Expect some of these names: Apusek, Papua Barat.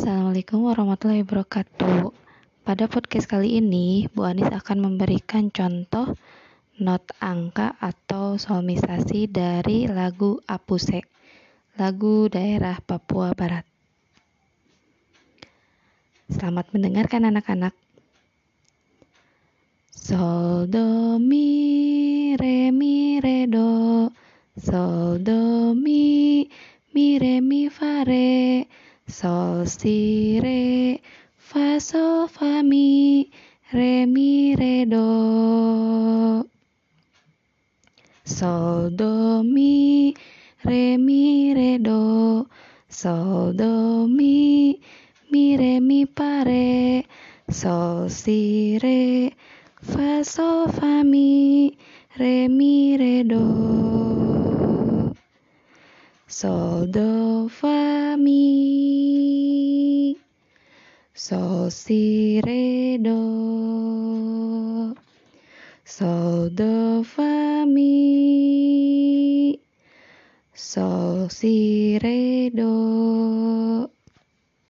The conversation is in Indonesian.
Assalamualaikum warahmatullahi wabarakatuh. Pada podcast kali ini, Bu Anis akan memberikan contoh not angka atau solmisasi dari lagu Apusek, lagu daerah Papua Barat. Selamat mendengarkan anak-anak. Sol do mi re do, sol do mi re mi fa re, sol si re fa sol fa mi re do. Sol do mi re do, sol do mi re mi fa re, sol si re fa sol fa mi re do. Sol do fa mi, sol si re do, sol do fa mi, sol si re do.